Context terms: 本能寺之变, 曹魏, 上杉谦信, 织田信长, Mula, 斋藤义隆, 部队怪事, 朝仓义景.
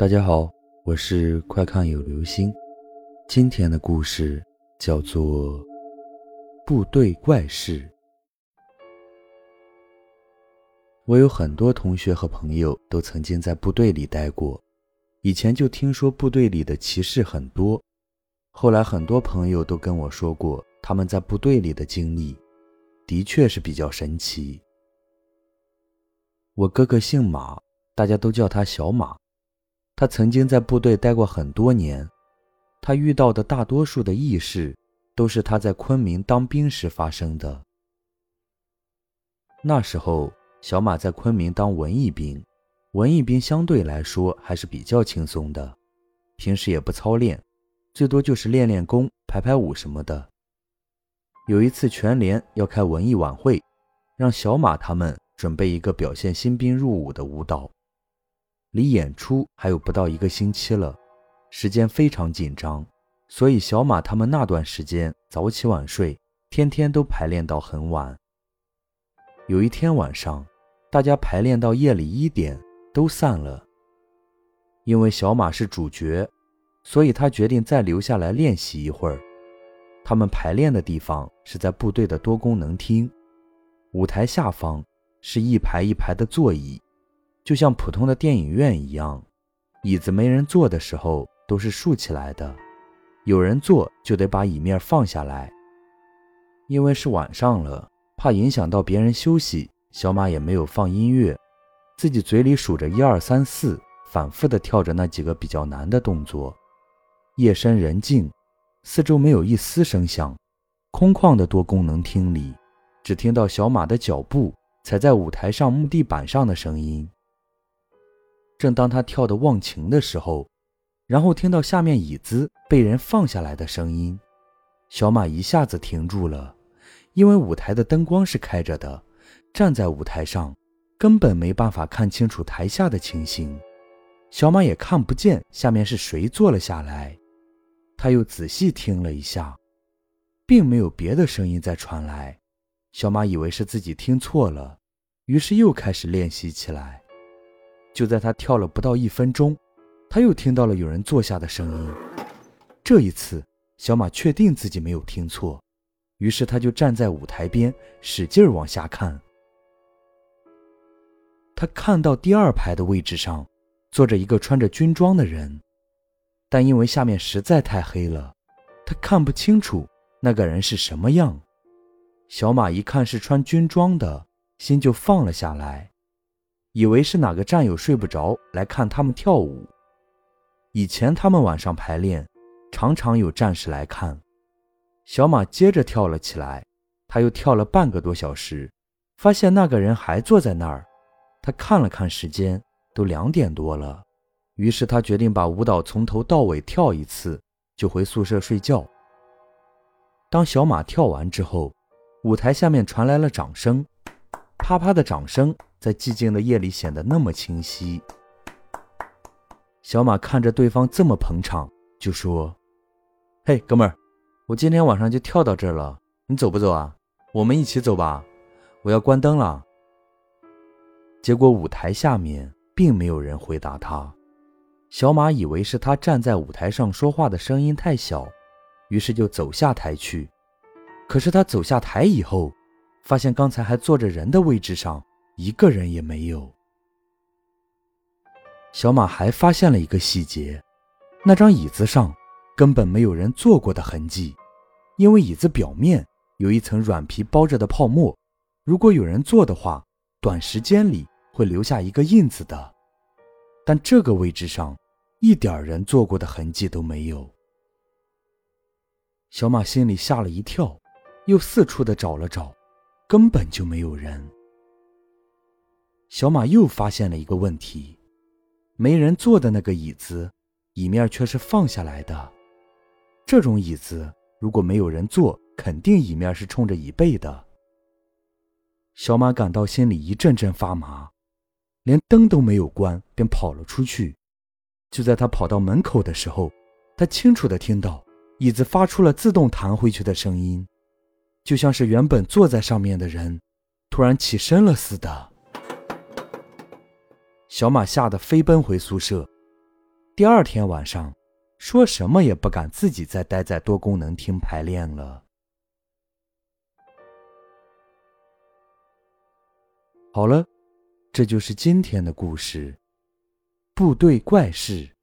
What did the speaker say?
大家好，我是快看有流星。今天的故事叫做部队怪事。我有很多同学和朋友都曾经在部队里待过，以前就听说部队里的奇事很多，后来很多朋友都跟我说过他们在部队里的经历，的确是比较神奇。我哥哥姓马，大家都叫他小马。他曾经在部队待过很多年，他遇到的大多数的异事都是他在昆明当兵时发生的。那时候小马在昆明当文艺兵，文艺兵相对来说还是比较轻松的，平时也不操练，最多就是练练功、排排舞什么的。有一次全连要开文艺晚会，让小马他们准备一个表现新兵入伍的舞蹈。离演出还有不到一个星期了，时间非常紧张，所以小马他们那段时间早起晚睡，天天都排练到很晚。有一天晚上，大家排练到夜里1点都散了。因为小马是主角，所以他决定再留下来练习一会儿。他们排练的地方是在部队的多功能厅，舞台下方是一排一排的座椅，就像普通的电影院一样，椅子没人坐的时候都是竖起来的，有人坐就得把椅面放下来。因为是晚上了，怕影响到别人休息，小马也没有放音乐，自己嘴里数着1、2、3、4，反复地跳着那几个比较难的动作。夜深人静，四周没有一丝声响，空旷的多功能厅里只听到小马的脚步踩在舞台上木地板上的声音。正当他跳得忘情的时候，然后听到下面椅子被人放下来的声音，小马一下子停住了。因为舞台的灯光是开着的，站在舞台上根本没办法看清楚台下的情形，小马也看不见下面是谁坐了下来。他又仔细听了一下，并没有别的声音在传来，小马以为是自己听错了，于是又开始练习起来。就在他跳了不到1分钟，他又听到了有人坐下的声音。这一次小马确定自己没有听错，于是他就站在舞台边使劲往下看。他看到第2排的位置上坐着一个穿着军装的人，但因为下面实在太黑了，他看不清楚那个人是什么样。小马一看是穿军装的，心就放了下来，以为是哪个战友睡不着来看他们跳舞。以前他们晚上排练常常有战士来看。小马接着跳了起来，他又跳了半个多小时，发现那个人还坐在那儿。他看了看时间，都2点多了，于是他决定把舞蹈从头到尾跳一次，就回宿舍睡觉。当小马跳完之后，舞台下面传来了掌声，啪啪的掌声在寂静的夜里显得那么清晰。小马看着对方这么捧场，就说：“嘿，哥们儿，我今天晚上就跳到这儿了，你走不走啊？我们一起走吧，我要关灯了。”结果舞台下面并没有人回答他，小马以为是他站在舞台上说话的声音太小，于是就走下台去。可是他走下台以后，发现刚才还坐着人的位置上一个人也没有。小马还发现了一个细节，那张椅子上根本没有人坐过的痕迹，因为椅子表面有一层软皮包着的泡沫，如果有人坐的话，短时间里会留下一个印子的。但这个位置上一点人坐过的痕迹都没有。小马心里吓了一跳，又四处的找了找，根本就没有人。小马又发现了一个问题，没人坐的那个椅子，椅面却是放下来的。这种椅子如果没有人坐，肯定椅面是冲着椅背的。小马感到心里一阵阵发麻，连灯都没有关，便跑了出去。就在他跑到门口的时候，他清楚地听到椅子发出了自动弹回去的声音，就像是原本坐在上面的人突然起身了似的。小马吓得飞奔回宿舍，第二天晚上，说什么也不敢自己再待在多功能厅排练了。好了，这就是今天的故事，部队怪事。